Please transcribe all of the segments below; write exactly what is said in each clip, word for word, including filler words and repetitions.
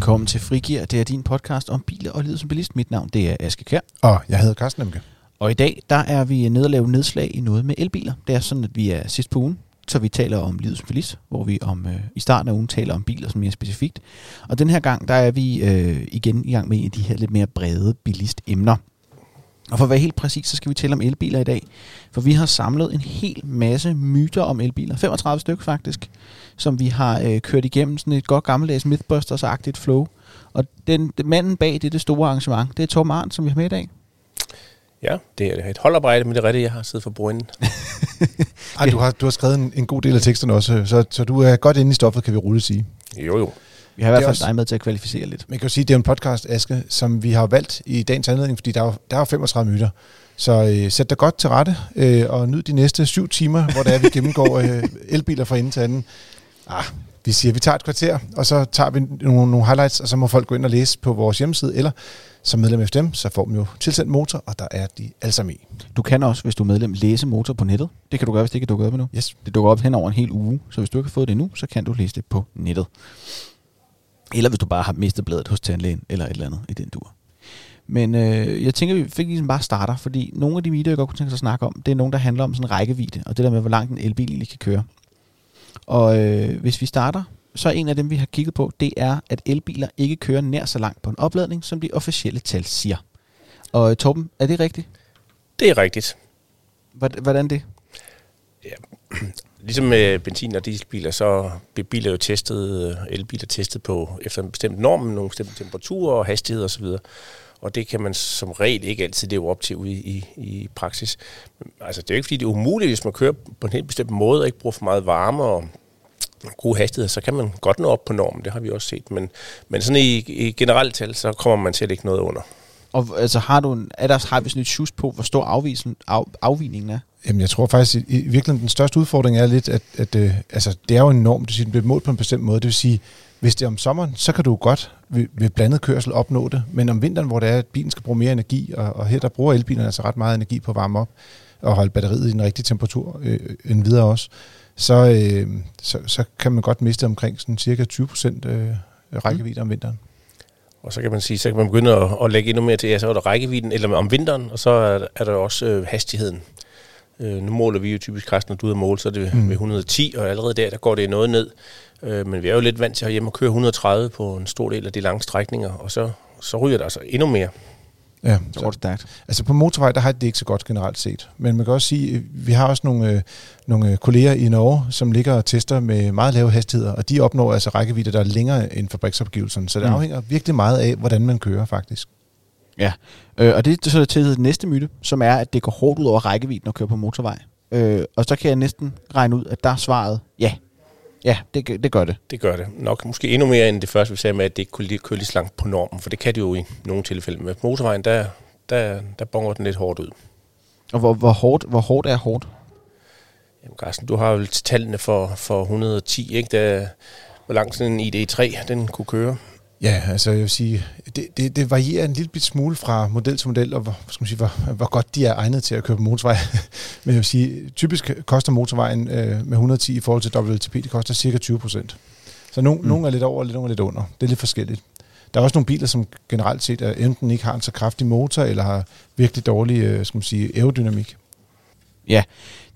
Velkommen til FRIGEAR. Det er din podcast om biler og livet som bilist. Mit navn det er Aske Kjær. Og jeg hedder Carsten Lemke. Og i dag der er vi nede og lave nedslag i noget med elbiler. Det er sådan, at vi er sidst på ugen, så vi taler om livet som bilist, hvor vi om, øh, i starten af ugen taler om biler som mere specifikt. Og den her gang der er vi øh, igen i gang med en af de her lidt mere brede bilistemner. Og for at være helt præcis, så skal vi tale om elbiler i dag. For vi har samlet en hel masse myter om elbiler. femogtredive stykker faktisk, som vi har øh, kørt igennem sådan et godt gammeldags Mythbusters-agtigt flow. Og den, den manden bag det, det store arrangement, det er Tom Arndt, som vi har med i dag. Ja, det er et holdarbejde, men det er rigtigt, jeg har siddet for bordenden. Ej, du har, du har skrevet en, en god del af teksterne også, så, så du er godt inde i stoffet, kan vi roligt sige. Jo, jo. Vi har i hvert fald dig med til at kvalificere lidt. Man kan jo sige, at det er en podcast, Aske, som vi har valgt i dagens anledning, fordi der er, der er femogtredive myter. Så øh, sæt dig godt til rette, øh, og nyd de næste syv timer, hvor der er, vi gennemgår øh, elbiler fra ende til anden. Ah, vi siger, at vi tager et kvarter, og så tager vi nogle, nogle highlights, og så må folk gå ind og læse på vores hjemmeside, eller som medlem af F D M, så får man jo tilsendt motor, og der er de alle sammen i. Du kan også, hvis du er medlem, læse motor på nettet. Det kan du gøre, hvis det ikke er dukket op endnu. Yes. Det dukker op hen over en hel uge, så hvis du ikke har fået det endnu, så kan du læse det på nettet. Eller hvis du bare har mistet bladet hos tandlægen, eller et eller andet i den dur. Men øh, jeg tænker, vi fik ligesom bare starter, fordi nogle af de videoer, jeg godt kunne tænke sig at snakke om, det er nogle, der handler om sådan en rækkevidde, og det der med, hvor langt en elbil egentlig kan køre. Og øh, hvis vi starter, så er en af dem, vi har kigget på, det er, at elbiler ikke kører nær så langt på en opladning, som de officielle tal siger. Og Torben, er det rigtigt? Det er rigtigt. Hvordan det? Ja. Ligesom med benzin- og dieselbiler, så bliver biler jo testet, elbiler testet på efter en bestemt norm, nogle bestemte temperaturer og hastighed osv. Og det kan man som regel ikke altid leve op til ude i, i praksis. Altså det er jo ikke, fordi det er umuligt, hvis man kører på en helt bestemt måde og ikke bruger for meget varme og gode hastigheder, så kan man godt nå op på normen, det har vi også set. Men, men sådan i, i generelt tal, så kommer man til at lægge noget under. Og altså har du en, er der, har vi sådan et sjus på, hvor stor afvisen, af, afvigningen er? Jamen, jeg tror faktisk, i, i virkeligheden den største udfordring er lidt, at, at øh, altså, det er jo en norm, det vil sige, den bliver målt på en bestemt måde. Det vil sige, hvis det er om sommeren, så kan du godt ved, ved blandet kørsel opnå det, men om vinteren, hvor det er, at bilen skal bruge mere energi, og, og her der bruger elbilerne altså ret meget energi på at varme op og holde batteriet i den rigtige temperatur øh, end videre også, så, øh, så, så kan man godt miste omkring sådan cirka tyve procent øh, rækkevidde mm. om vinteren. Og så kan man sige, så kan man begynde at, at lægge endnu mere til, ja, så er der rækkevidden, eller om vinteren, og så er, er der også øh, hastigheden. Øh, nu måler vi jo typisk, Carsten, når du er ude at måle, så er det mm. ved et hundrede og ti, og allerede der, der går det noget ned. Øh, men vi er jo lidt vant til at hjemme og køre et hundrede og tredive på en stor del af de lange strækninger, og så, så ryger der altså endnu mere. Ja, så det altså på motorvej, der har det ikke så godt generelt set. Men man kan også sige, vi har også nogle, øh, nogle kolleger i Norge, som ligger og tester med meget lave hastigheder, og de opnår altså rækkevidde, der er længere end fabriksopgivelserne. Så det mm. afhænger virkelig meget af, hvordan man kører faktisk. Ja, øh, og det er så til den næste myte, som er, at det går hårdt ud over rækkevidden at køre på motorvej. Øh, og så kan jeg næsten regne ud, at der er svaret ja. Ja, det, det gør det. Det gør det. Nok måske endnu mere end det første, vi sagde med, at det ikke kunne køre lige så langt på normen, for det kan det jo i nogle tilfælde. Men motorvejen, der, der, der bonger den lidt hårdt ud. Og hvor, hvor, hårdt, hvor hårdt er hårdt? Jamen, Carsten, du har jo tallene for, for et hundrede og ti, ikke? Der, hvor langt sådan en I D tre, den kunne køre. Ja, altså jeg vil sige, det, det, det varierer en lille smule fra model til model, og hvor, skal man sige, hvor, hvor godt de er egnet til at køre på motorvej. Men jeg vil sige, typisk koster motorvejen øh, med et hundrede og ti i forhold til W L T P, det koster cirka tyve procent. Så no, mm. nogle er lidt over, og nogle er lidt under. Det er lidt forskelligt. Der er også nogle biler, som generelt set er, enten ikke har en så kraftig motor, eller har virkelig dårlig øh, skal man sige, aerodynamik. Ja,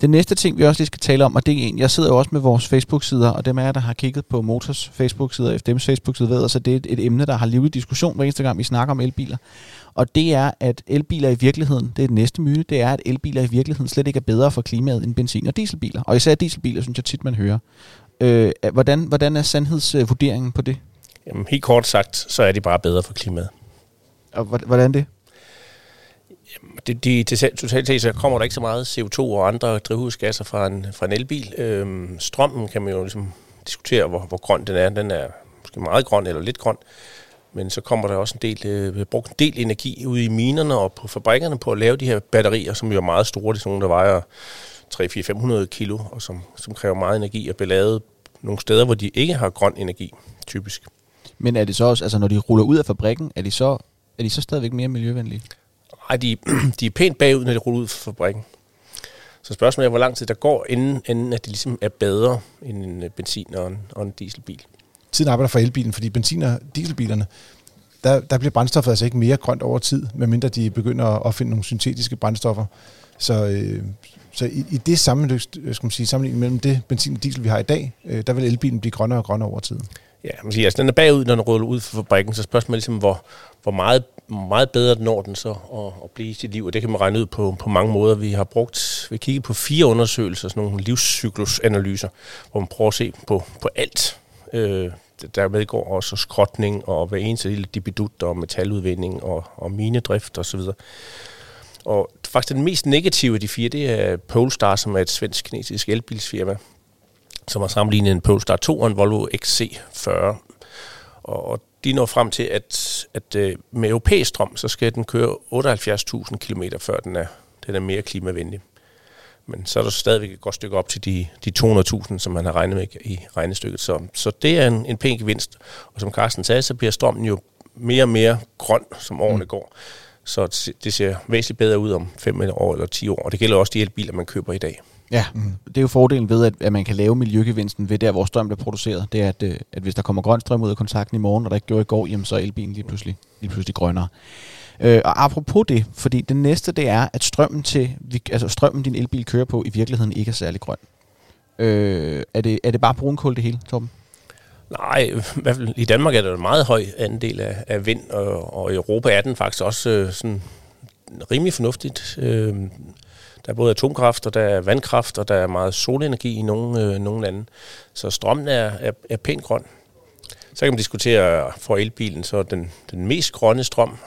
den næste ting, vi også lige skal tale om, og det er en, jeg sidder jo også med vores Facebook-sider, og dem er, der har kigget på Motors Facebook-sider og F D M's Facebook-side, ved, så det er et, et emne, der har livlig diskussion hver eneste gang, vi snakker om elbiler. Og det er, at elbiler i virkeligheden, det er den næste myte, det er, at elbiler i virkeligheden slet ikke er bedre for klimaet end benzin- og dieselbiler. Og især dieselbiler, synes jeg tit, man hører. Øh, hvordan, hvordan er sandhedsvurderingen på det? Jamen, helt kort sagt, så er de bare bedre for klimaet. Og hvordan det? Det, de, totalt set så kommer der ikke så meget C O to og andre drivhusgasser fra en, fra en elbil. Øhm, strømmen kan man jo ligesom diskutere, hvor, hvor grøn den er. Den er måske meget grøn eller lidt grøn. Men så kommer der også en del, øh, brugt en del energi ude i minerne og på fabrikkerne på at lave de her batterier, som jo er meget store. Det er sådan nogle, der vejer tre hundrede til fire hundrede kilo, og som, som kræver meget energi og bliver lavet nogle steder, hvor de ikke har grøn energi, typisk. Men er det så også, altså når de ruller ud af fabrikken, er de så, er de så stadigvæk mere miljøvenlige? Ej, de, de er pænt bagud, når de ruller ud fra fabrikken. Så spørgsmålet er, hvor lang tid der går, inden, inden at det ligesom er bedre end en benzin- og en, og en dieselbil. tiden arbejder for elbilen, fordi benzin- og dieselbilerne, der, der bliver brændstoffet altså ikke mere grønt over tid, medmindre de begynder at opfinde nogle syntetiske brændstoffer. Så, øh, så i, i det sammenligning, skal man sige, sammenligning mellem det benzin og diesel, vi har i dag, øh, der vil elbilen blive grønnere og grønnere over tid. Ja, man siger, altså den er bagud, når den ruller ud fra fabrikken, så spørgsmålet er ligesom, hvor, hvor meget, meget bedre den når den så at, at blive i sit liv, og det kan man regne ud på, på mange måder. Vi har brugt, vi kigger på fire undersøgelser, sådan nogle livscyklusanalyser, hvor man prøver at se på, på alt. Øh, der medgår også skrotning, og hver eneste lille dibidut, og metaludvinding, og, og minedrift osv. Og faktisk den mest negative af de fire, det er Polestar, som er et svensk-kinesisk elbilsfirma, som har sammenlignet en Polestar to og en Volvo X C fyrre. Og de når frem til, at, at med europæisk strøm, så skal den køre otteoghalvfjerds tusind kilometer, før den er, den er mere klimavenlig. Men så er der stadigvæk et godt stykke op til de, de to hundrede tusind, som man har regnet med i regnestykket. Så, så det er en, en pæn gevinst. Og som Carsten sagde, så bliver strømmen jo mere og mere grøn, som årene mm. går. Så det ser væsentligt bedre ud om fem år eller ti år. Og det gælder også de elbiler, man køber i dag. Ja, mm. det er jo fordelen ved, at, at man kan lave miljøgevinsten ved der, hvor strøm bliver produceret. Det er, at, at hvis der kommer grøn strøm ud af kontakten i morgen, og der ikke gjorde i går, jamen så er elbilen lige pludselig, lige pludselig grønnere. Øh, og apropos det, fordi det næste det er, at strømmen, til, altså strømmen din elbil kører på, i virkeligheden ikke er særlig grøn. Øh, er, det, er det bare brunkul det hele, Torben? Nej, i hvert fald i Danmark er der en meget høj andel af, af vind, og, og i Europa er den faktisk også øh, sådan rimelig fornuftigt. Øh, Der er både atomkraft, og der er vandkraft, og der er meget solenergi i nogle, øh, nogle lande. Så strømmen er, er, er pænt grøn. Så kan man diskutere for elbilen, så den, den mest grønne strøm,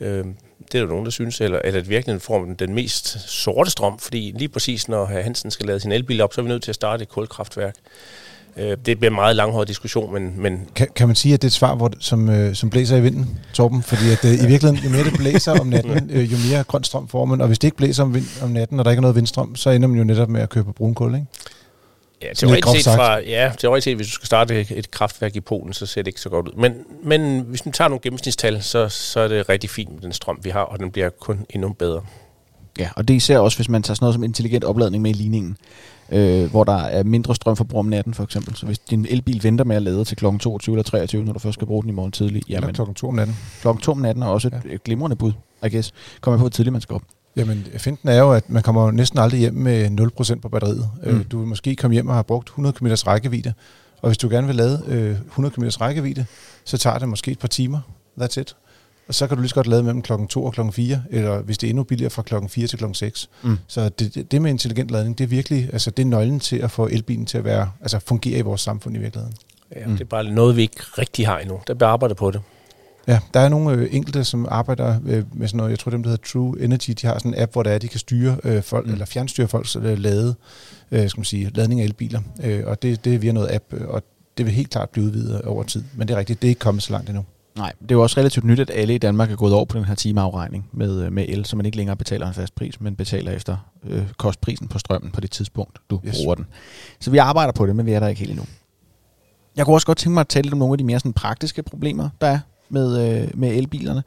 øh, det er der nogen, der synes, eller at det virkelig får den, den mest sorte strøm, fordi lige præcis når hr. Hansen skal lade sin elbil op, så er vi nødt til at starte et kulkraftværk. Øh, det bliver en meget langhåret diskussion, men... men kan, kan man sige, at det er et svar, hvor, som, øh, som blæser i vinden, Torben? Fordi at, øh, i virkeligheden, jo mere det blæser om natten, øh, jo mere grøn strøm får man, og hvis det ikke blæser om, vind, om natten, og der ikke er noget vindstrøm, så ender man jo netop med at købe brunkul, ikke? Ja, teoretisk set, fra, ja, teoretisk set, hvis du skal starte et kraftværk i Polen, så ser det ikke så godt ud. Men, men hvis man tager nogle gennemsnitstal, så, så er det rigtig fint med den strøm, vi har, og den bliver kun endnu bedre. Ja, og det især også, hvis man tager sådan noget som intelligent opladning med i ligningen, øh, hvor der er mindre strømforbrug om natten for eksempel. Så hvis din elbil venter med at lade til klokken toogtyve eller treogtyve, når du først skal bruge den i morgen tidlig. Jamen, klokken to om natten. klokken to om natten er også et ja. glimrende bud, I guess. Kommer på, hvor tidligt man skal op. Jamen, finten er jo, at man kommer næsten aldrig hjem med nul procent på batteriet. Mm. Du vil måske komme hjem og har brugt hundrede kilometer rækkevidde, og hvis du gerne vil lade øh, hundrede kilometer rækkevidde, så tager det måske et par timer. That's it. Og så kan du lige så godt lade mellem klokken to og klokken fire, eller hvis det er endnu billigere, fra klokken fire til klokken seks. Mm. Så det, det med intelligent ladning, det er virkelig, altså det er nøglen til at få elbilen til at være, altså fungere i vores samfund i virkeligheden. Ja, mm. det er bare noget, vi ikke rigtig har endnu. Der bliver arbejdet på det. Ja, der er nogle øh, enkelte, som arbejder øh, med sådan noget, jeg tror dem, der hedder True Energy, de har sådan en app, hvor der er, de kan styre øh, folk, mm. eller fjernstyre folks øh, lade, øh, skal man sige, ladning af elbiler. Øh, og det, det er via noget app, og det vil helt klart blive udvidet over tid. Men det er rigtigt, det er ikke kommet så langt endnu. Nej, det er jo også relativt nyt, at alle i Danmark er gået over på den her timeafregning med, med el, så man ikke længere betaler en fast pris, men betaler efter øh, kostprisen på strømmen på det tidspunkt, du yes. bruger den. Så vi arbejder på det, men vi er der ikke helt endnu. Jeg kunne også godt tænke mig at tale lidt om nogle af de mere sådan, praktiske problemer, der er med, øh, med elbilerne.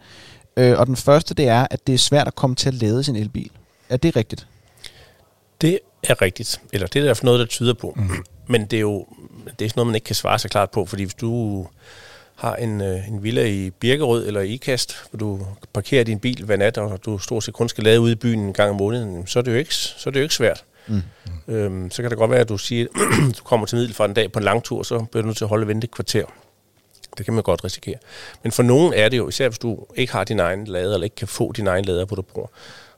Øh, og den første, det er, at det er svært at komme til at lade sin elbil. Er det rigtigt? Det er rigtigt. Eller det er der for noget, der tyder på. Mm. Men det er jo det er sådan noget, man ikke kan svare sig klart på, fordi hvis du... har en, øh, en villa i Birkerød eller Ikast, hvor du parkerer din bil hver nat, og du stort set kun skal lade ude i byen en gang om måneden, så er det jo ikke, så er det jo ikke svært. Mm. Øhm, så kan det godt være, at du siger, at du kommer til Middelfart en dag på en langtur, så bliver du nødt til at holde og vente et kvarter. Det kan man godt risikere. Men for nogen er det jo, især hvis du ikke har din egen lader, eller ikke kan få din egen lader, hvor du bor,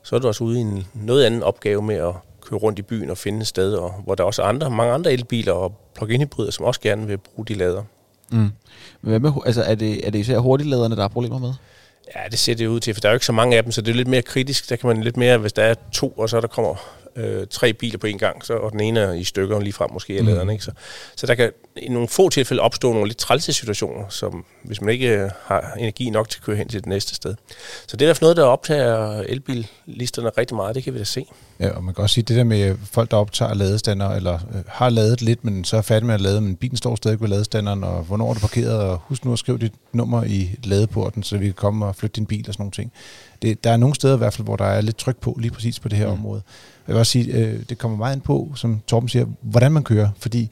så er du også ude i en noget anden opgave med at køre rundt i byen og finde et sted, og hvor der også er andre, mange andre elbiler og plug-in hybrider, som også gerne vil bruge de lader. Mm. Hvad med, altså er det, er det især hurtigladerne, der er problemer med? Ja, det ser det ud til, for der er jo ikke så mange af dem, så det er lidt mere kritisk. Der kan man lidt mere, hvis der er to, og så der kommer øh, tre biler på en gang, så, og den ene er i stykker lige frem måske af laderne. Mm. Ikke? Så, så der kan i nogle få tilfælde opstå nogle lidt trælse situationer, som, hvis man ikke har energi nok til at køre hen til det næste sted. Så det er i hvert fald noget, der optager elbillisterne rigtig meget, det kan vi da se. Ja, og man kan også sige, det der med folk, der optager ladestander, eller øh, har ladet lidt, men så er færdig med at lade, men bilen står stadig ved ladestanderen, og hvornår er du parkeret, og husk nu at skrive dit nummer i ladeporten, så vi kan komme og flytte din bil og sådan nogle ting. Det, der er nogle steder i hvert fald, hvor der er lidt tryk på, lige præcis på det her mm. område. Jeg vil også sige, øh, det kommer meget ind på, som Torben siger, hvordan man kører, fordi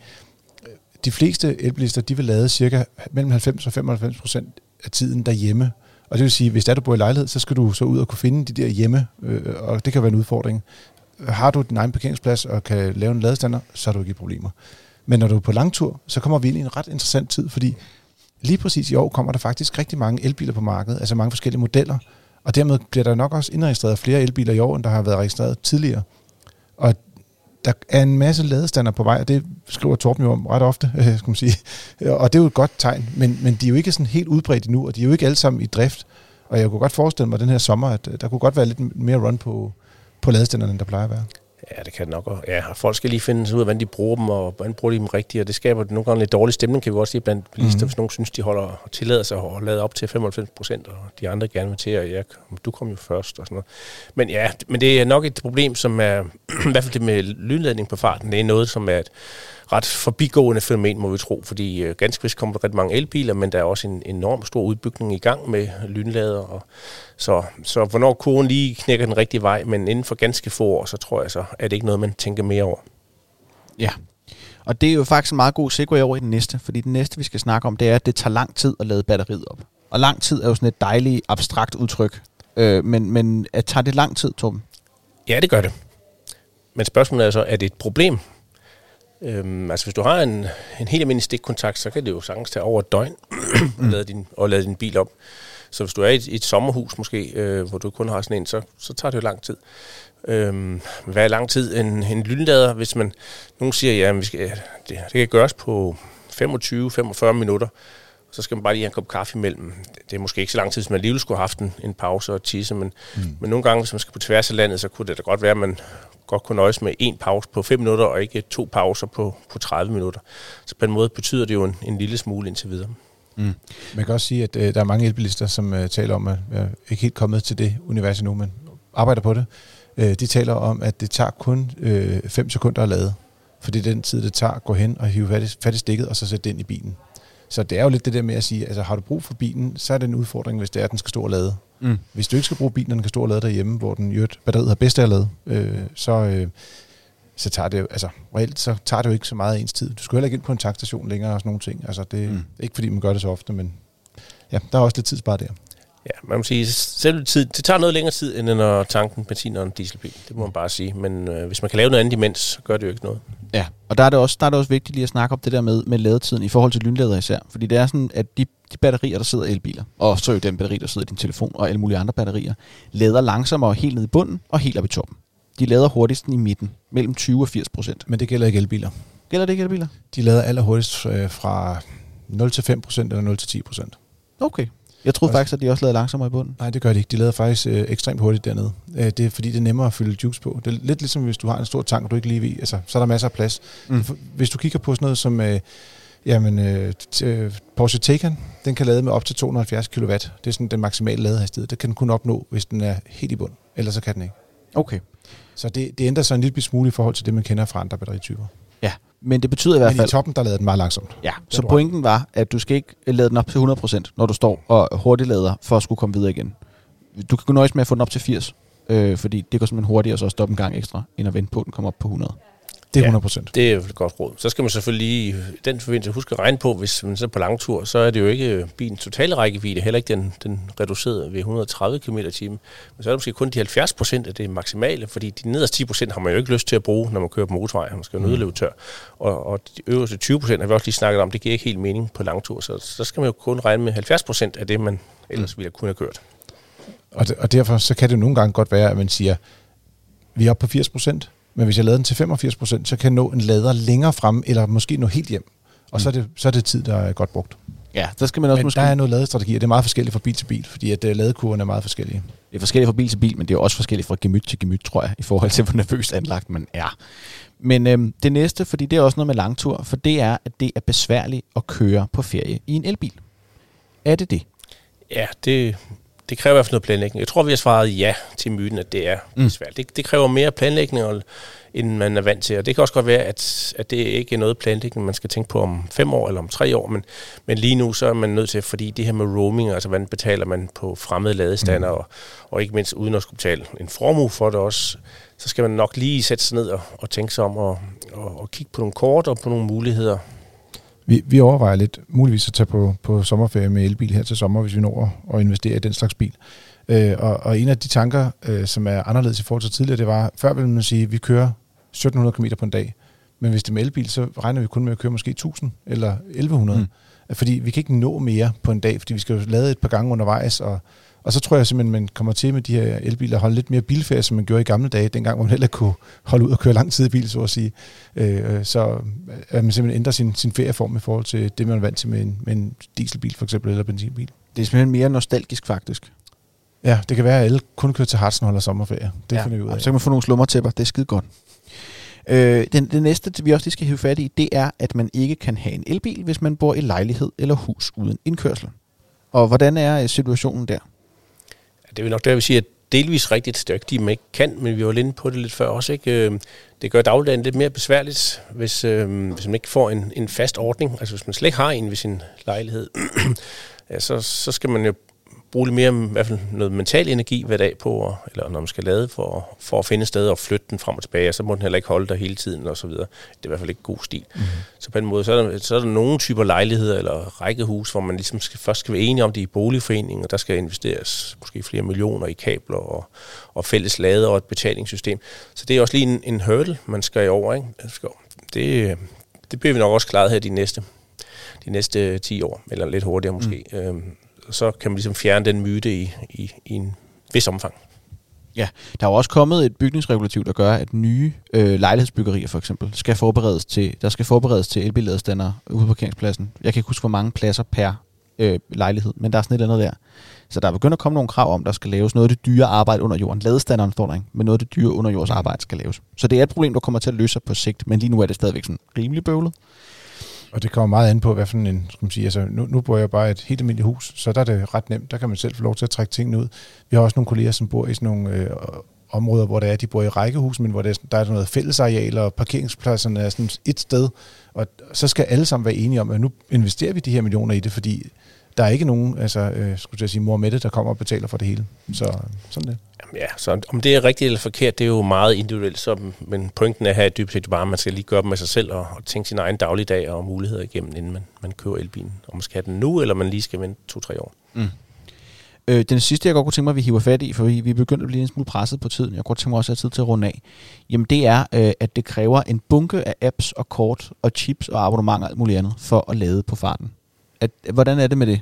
de fleste elbilister, de vil lade cirka mellem halvfems og femoghalvfems procent af tiden derhjemme. Og det vil sige, hvis der du bor i lejlighed, så skal du så ud og kunne finde de der hjemme, øh, og det kan være en udfordring. Har du din egen parkeringsplads og kan lave en ladestander, så har du ikke problemer. Men når du er på langtur, så kommer vi ind i en ret interessant tid, fordi lige præcis i år kommer der faktisk rigtig mange elbiler på markedet, altså mange forskellige modeller, og dermed bliver der nok også indregistreret flere elbiler i år, end der har været registreret tidligere. Og der er en masse ladestander på vej, og det skriver Torben jo om ret ofte, skal man sige. Og det er jo et godt tegn, men, men de er jo ikke sådan helt udbredt endnu, og de er jo ikke alle sammen i drift. Og jeg kunne godt forestille mig den her sommer, at der kunne godt være lidt mere run på, på ladestanderne, end der plejer at være. Ja, det kan det nok også. Ja, folk skal lige finde ud af, hvordan de bruger dem, og hvordan bruger de dem rigtigt, og det skaber nogle gange lidt dårlig stemning, kan vi også sige, blandt bilister, mm-hmm. hvis nogen synes, de holder og tillader sig at lade op til femoghalvfems procent, og de andre gerne vil til, og ja, du kom jo først, og sådan noget. Men ja, men det er nok et problem, som er, i hvert fald det med lynladning på farten, det er noget, som er et ret forbigående fænomen, må vi tro, fordi øh, ganske vist kommer der ret mange elbiler, men der er også en enorm stor udbygning i gang med lynlader, og så, så hvornår kurven lige knækker den rigtige vej, men inden for ganske få år, så tror jeg så, er det ikke noget, man tænker mere over. Ja, og det er jo faktisk en meget god segue over i den næste, fordi den næste, vi skal snakke om, det er, at det tager lang tid at lade batteriet op. Og lang tid er jo sådan et dejligt, abstrakt udtryk, øh, men, men at tager det lang tid, Tom? Ja, det gør det. Men spørgsmålet er så, er det et problem? Øhm, altså hvis du har en, en helt almindelig stikkontakt, så kan det jo sagtens tage over et døgn og, lade din, og lade din bil op. Så hvis du er i et, et sommerhus måske, øh, hvor du kun har sådan en, så, så tager det jo lang tid. Øhm, hvad er lang tid? En, en lynlader, hvis man, nogen siger, ja, vi skal, det, det kan gøres på femogtyve til femogfyrre minutter, så skal man bare lige have en kop kaffe imellem. Det er måske ikke så lang tid, som man alligevel skulle have haft en, en pause og tisse, men, mm. men nogle gange, hvis man skal på tværs af landet, så kunne det da godt være, at man godt kunne nøjes med en pause på fem minutter, og ikke to pauser på, på tredive minutter. Så på en måde betyder det jo en, en lille smule indtil videre. Mm. Man kan også sige, at øh, der er mange elbilister, som øh, taler om, at jeg ikke helt kommet til det univers endnu, men arbejder på det. Øh, de taler om, at det tager kun øh, fem sekunder at lade, for det er den tid, det tager at gå hen og hive fat i stikket, og så sætte den ind i bilen. Så det er jo lidt det der med at sige, altså har du brug for bilen, så er det en udfordring, hvis det er, at den skal stå og lade. Mm. Hvis du ikke skal bruge bilen, og den kan stå og lade derhjemme, hvor den jo batteriet har bedst af at lade, øh, så, øh, så tager det jo, altså reelt, så tager det jo ikke så meget af ens tid. Du skal heller ikke ind på en tankstation længere og sådan nogle ting. Altså det er mm. ikke fordi, man gør det så ofte, men ja, der er også lidt tidsspar der. Ja, man må sige, selv tid, det tager noget længere tid, end når tanken benzin og en dieselbil. Det må man bare sige. Men øh, hvis man kan lave noget andet imens, så gør det jo ikke noget. Ja, og der er det også, der er det også vigtigt lige at snakke om det der med, med ladetiden i forhold til lynlader især. Fordi det er sådan, at de, de batterier, der sidder i elbiler, og så jo den batteri, der sidder i din telefon, og alle mulige andre batterier, lader langsommere helt ned i bunden og helt op i toppen. De lader hurtigst i midten, mellem tyve og firs procent. Men det gælder ikke elbiler. Gælder det ikke elbiler? De lader allerhurtigst øh, fra nul til fem procent eller nul til ti procent. Okay. Jeg troede også, faktisk, at de også lader langsommere i bunden. Nej, det gør de ikke. De lader faktisk øh, ekstremt hurtigt dernede. Øh, det er fordi, det er nemmere at fylde juice på. Det er lidt ligesom, hvis du har en stor tank, og du ikke lige ved. Altså, så er der masser af plads. Mm. Hvis du kigger på sådan noget som øh, jamen, øh, Porsche Taycan, den kan lade med op til to hundrede og halvfjerds kilowatt. Det er sådan den maksimale ladehastighed. Det kan den kun opnå, hvis den er helt i bund. Ellers så kan den ikke. Okay. Så det, det ændrer sig en lille smule i forhold til det, man kender fra andre batterityper. Ja, men det betyder i hvert fald... Men i toppen, der lader den meget langsomt. Ja, så pointen var, at du skal ikke lade den op til hundrede procent, når du står og hurtigt lader, for at skulle komme videre igen. Du kan nøjes med at få den op til firs, øh, fordi det går simpelthen hurtigere, og så stoppe en gang ekstra, end at vente på, at den kommer op på hundrede. Det er hundrede procent. Ja, det er et godt råd. Så skal man selvfølgelig i den forbindelse huske at regne på, hvis man så på langtur, så er det jo ikke bilens totale rækkevidde, heller ikke den, den reducerede ved et hundrede og tredive kilometer i timen. Men så er det måske kun de halvfjerds procent af det maksimale, fordi de nederste ti procent har man jo ikke lyst til at bruge, når man kører på motorvej, man skal jo nødleve tør. Og, og de øverste tyve procent har vi også lige snakket om, det giver ikke helt mening på langtur, så så skal man jo kun regne med halvfjerds procent af det, man ellers ville kunne have kørt. Og, de, og derfor så kan det nogle gange godt være, at man siger, vi er oppe på firs procent, men hvis jeg lader den til femogfirs procent, så kan jeg nå en lader længere frem, eller måske nå helt hjem. Og mm. så, er det, så er det tid, der er godt brugt. Ja, der skal man også men måske... der er noget ladestrategier. Det er meget forskelligt fra bil til bil, fordi at ladekurven er meget forskellige. Det er forskelligt fra bil til bil, men det er også forskelligt fra gemyt til gemyt, tror jeg, i forhold til, hvor nervøst anlagt man er. Men øhm, det næste, fordi det er også noget med langtur, for det er, at det er besværligt at køre på ferie i en elbil. Er det det? Ja, det... Det kræver i hvert fald noget planlægning. Jeg tror, vi har svaret ja til myten, at det er mm. svært. Det, det kræver mere planlægning, end man er vant til. Og det kan også godt være, at, at det ikke er noget planlægning, man skal tænke på om fem år eller om tre år. Men, men lige nu så er man nødt til, fordi det her med roaming, altså hvordan betaler man på fremmede ladestander, mm. og, og ikke mindst uden at skulle betale en formue for det også, så skal man nok lige sætte sig ned og, og tænke sig om og, og, og kigge på nogle kort og på nogle muligheder. Vi, vi overvejer lidt muligvis at tage på, på sommerferie med elbil her til sommer, hvis vi når at investere i den slags bil. Øh, og, og en af de tanker, øh, som er anderledes i forhold til tidligere, det var, før ville man sige, at vi kører sytten hundrede kilometer på en dag. Men hvis det er med elbil, så regner vi kun med at køre måske tusind eller elleve hundrede. Mm. Fordi vi kan ikke nå mere på en dag, fordi vi skal jo lade et par gange undervejs. Og, og så tror jeg simpelthen, man kommer til med de her elbiler og holde lidt mere bilferie, som man gjorde i gamle dage, dengang hvor man heller kunne holde ud og køre lang tid i bil, så at sige. Øh, så at man simpelthen ændrer sin, sin ferieform i forhold til det, man er vant til med en, med en dieselbil for eksempel, eller benzinbil. Det er simpelthen mere nostalgisk faktisk. Ja, det kan være, at alle kun kører til Hartsen og holder sommerferie. Det ja, finder vi ud af. Så kan man få nogle slummertæpper, det er skide godt. Øh, det, det næste, vi også lige skal hive fat i, det er, at man ikke kan have en elbil, hvis man bor i lejlighed eller hus uden indkørsel. Og hvordan er situationen der? Ja, det er jo nok der, vi siger, at delvis rigtigt støgt, de man ikke kan, men vi var inde på det lidt før også, ikke? Det gør dagligdagen lidt mere besværligt, hvis, øh, hvis man ikke får en, en fast ordning. Altså hvis man slet ikke har en ved sin lejlighed, ja, så, så skal man jo bruge lidt mere, i hvert fald noget mental energi hver dag på, eller når man skal lade, for, for at finde sted og flytte den frem og tilbage, og så må den heller ikke holde der hele tiden og så videre. Det er i hvert fald ikke god stil. Mm-hmm. Så på en måde, så er, der, så er der nogle typer lejligheder eller rækkehus, hvor man ligesom skal, først skal være enige om det i boligforeningen, og der skal investeres måske flere millioner i kabler og, og fælles lader og et betalingssystem. Så det er også lige en, en hurdle, man skal over, ikke? Det, det bliver vi nok også klaret her de næste, de næste ti år, eller lidt hurtigere måske. Mm. Så kan man ligesom fjerne den myte i, i, i en vis omfang. Ja, der er også kommet et bygningsregulativ, der gør, at nye øh, lejlighedsbyggerier for eksempel skal forberedes til, der skal forberedes til elbilladestandere ude på parkeringspladsen. Jeg kan ikke huske, hvor mange pladser per øh, lejlighed, men der er sådan et eller andet der. Så der er begyndt at komme nogle krav om, der skal laves noget af det dyre arbejde under jorden. Ladestanderen står der ikke, men noget af det dyre underjordsarbejde skal laves. Så det er et problem, der kommer til at løse sig på sigt, men lige nu er det stadigvæk sådan rimelig bøvlet. Og det kommer meget an på, hvad for en, skal man sige, altså nu, nu bor jeg bare et helt almindeligt hus, så der er det ret nemt, der kan man selv få lov til at trække tingene ud. Vi har også nogle kolleger, som bor i sådan nogle øh, områder, hvor der er, de bor i rækkehus, men hvor der er, der er noget fællesareal, og parkeringspladserne er sådan et sted, og så skal alle sammen være enige om, at nu investerer vi de her millioner i det, fordi der er ikke nogen, altså øh, skulle jeg sige, mor Mette, der kommer og betaler for det hele. Så sådan det. Ja, så om det er rigtigt eller forkert, det er jo meget individuelt, så, men pointen er her dybt set bare, at man skal lige gøre dem af sig selv og, og tænke sin egen dagligdag og muligheder igennem, inden man, man køber elbilen. Om man skal have den nu, eller man lige skal vente to-tre år. Mm. Øh, den sidste, jeg godt kunne tænke mig, at vi hiver fat i, for vi, vi er begyndt at blive en smule presset på tiden, jeg kunne godt tænke mig også at have tid til at runde af, jamen det er, øh, at det kræver en bunke af apps og kort og chips og abonnementer og alt muligt andet for at lade på farten. At, hvordan er det med det?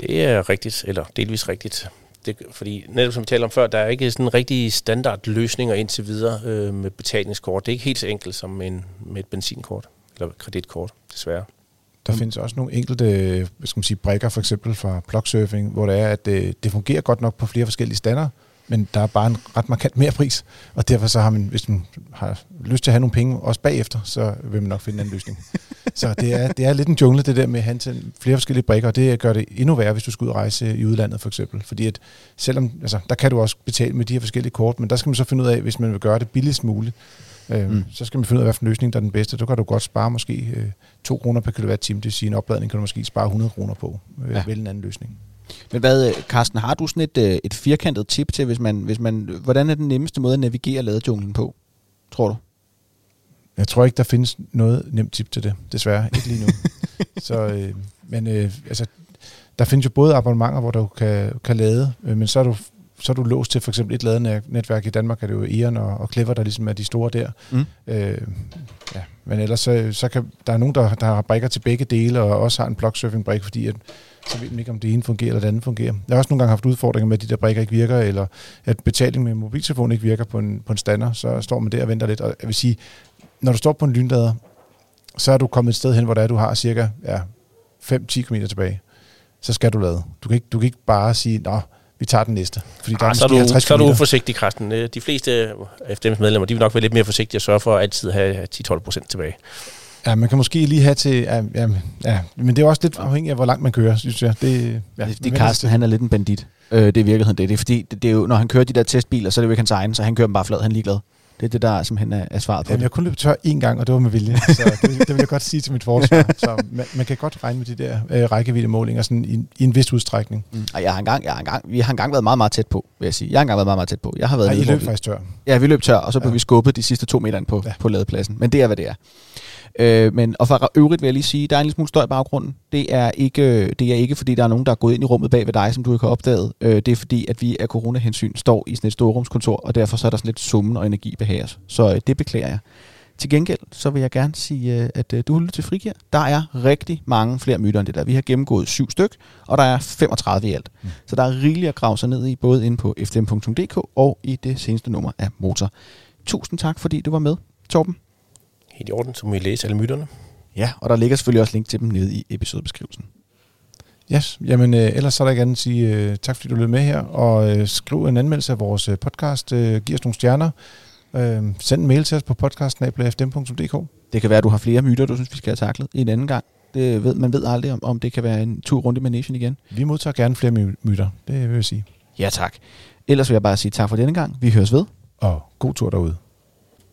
Det er rigtigt, eller delvis rigtigt. Det, fordi netop som vi talte om før, der er ikke sådan rigtige standardløsninger indtil videre øh, med betalingskort. Det er ikke helt så enkelt som en, med et benzinkort eller kreditkort, desværre. Der findes også nogle enkelte skal man sige, brikker, for eksempel fra plugsurfing, hvor det er, at det, det fungerer godt nok på flere forskellige standarder, men der er bare en ret markant mere pris. Og derfor så har man, hvis man har lyst til at have nogle penge, også bagefter, så vil man nok finde en anden løsning. Så det er, det er lidt en jungle, det der med at have flere forskellige brikker, og det gør det endnu værre, hvis du skal ud og rejse i udlandet for eksempel. Fordi at selvom, altså, der kan du også betale med de her forskellige kort, men der skal man så finde ud af, hvis man vil gøre det billigst muligt, øh, mm. så skal man finde ud af, hvilken løsning der er den bedste. Der kan du godt spare måske øh, to kroner per kilowatt-time, det vil sige en opladning, kan du måske spare hundrede kroner på, øh, ja. Vel en anden løsning. Men hvad, Carsten, har du sådan et, et firkantet tip til, hvis man, hvis man, hvordan er den nemmeste måde at navigere ladejunglen på, tror du? Jeg tror ikke, der findes noget nemt tip til det, desværre, ikke lige nu. Så, øh, men øh, altså, der findes jo både abonnementer, hvor du kan, kan lade, øh, men så er, du, så er du låst til for eksempel et ladenetværk i Danmark, er det jo E.O N og, og Clever, der ligesom er de store der. Mm. Øh, ja. Men ellers så, så kan, der er nogen, der, der har brikker til begge dele, og også har en plugsurfing-brik, fordi at, så ved man ikke, om det ene fungerer eller det andet fungerer. Jeg har også nogle gange haft udfordringer med, at de der brikker ikke virker, eller at betaling med mobiltelefon ikke virker på en, på en stander, så står man der og venter lidt, og jeg vil sige, når du står på en lynlader, så er du kommet et sted hen, hvor der er, du har cirka ja, fem til ti kilometer tilbage. Så skal du lade. Du kan ikke, du kan ikke bare sige, nå, vi tager den næste. Fordi der Arh, er så, er du, så er du uforsigtig, Carsten. De fleste F D M's medlemmer, de vil nok være lidt mere forsigtige og sørge for at altid have ti til tolv procent tilbage. Ja, man kan måske lige have til... Ja, ja, ja. Men det er også lidt afhængigt af, hvor langt man kører, synes jeg. Det, ja, det, det Carsten, han er lidt en bandit. Øh, det er i virkeligheden det. Det er fordi, det, det er jo, når han kører de der testbiler, så er det jo ikke hans egen, så han kører dem bare flad, han er ligeglad. Det er det, der simpelthen er svaret på. Jamen, jeg kunne løbe tør én gang, og det var med vilje. Så det, det vil jeg godt sige til mit forsvar. Så man, man kan godt regne med de der øh, rækkeviddemålinger sådan i, i en vis udstrækning. Mm. Jeg har engang, jeg har engang, vi har engang været meget, meget tæt på, vil jeg sige. Jeg har engang været meget, meget tæt på. Jeg har været Ej, I løb faktisk tør. Ja, vi løb tør, og så blev ja. vi skubbet de sidste to meter på, ja. på ladepladsen. Men det er, hvad det er. Øh, men, og for øvrigt vil jeg lige sige, der er en lille smule støj i baggrunden. Det er ikke, det er ikke fordi, der er nogen, der er gået ind i rummet bag ved dig, som du ikke har opdaget. Øh, det er fordi, at vi af coronahensyn står i sådan et storrumskontor, og derfor så er der sådan lidt summen og energi behag os. Så øh, det beklager jeg. Til gengæld, så vil jeg gerne sige, at du lytter til FRIGEAR. Der er rigtig mange flere myter end det der. Vi har gennemgået syv styk, og der er femogtredive i alt. Mm. Så der er rigeligt at grave sig ned i, både inde på f d m punktum d k og i det seneste nummer af Motor. Tusind tak, fordi du var med, Torben. Helt i orden, så må I læse alle myterne. Ja, og der ligger selvfølgelig også link til dem nede i episodebeskrivelsen. Yes, jamen øh, ellers så er der gerne at sige øh, tak, fordi du lød med her, og øh, skriv en anmeldelse af vores øh, podcast, øh, giv os nogle stjerner. Øh, send en mail til os på podcasten at f d m punktum d k. Det kan være, at du har flere myter, du synes, vi skal have taklet en anden gang. Det ved, man ved aldrig, om, om det kan være en tur rundt i managen igen. Vi modtager gerne flere my- myter, det vil jeg sige. Ja, tak. Ellers vil jeg bare sige tak for denne gang. Vi høres ved. Og god tur derude.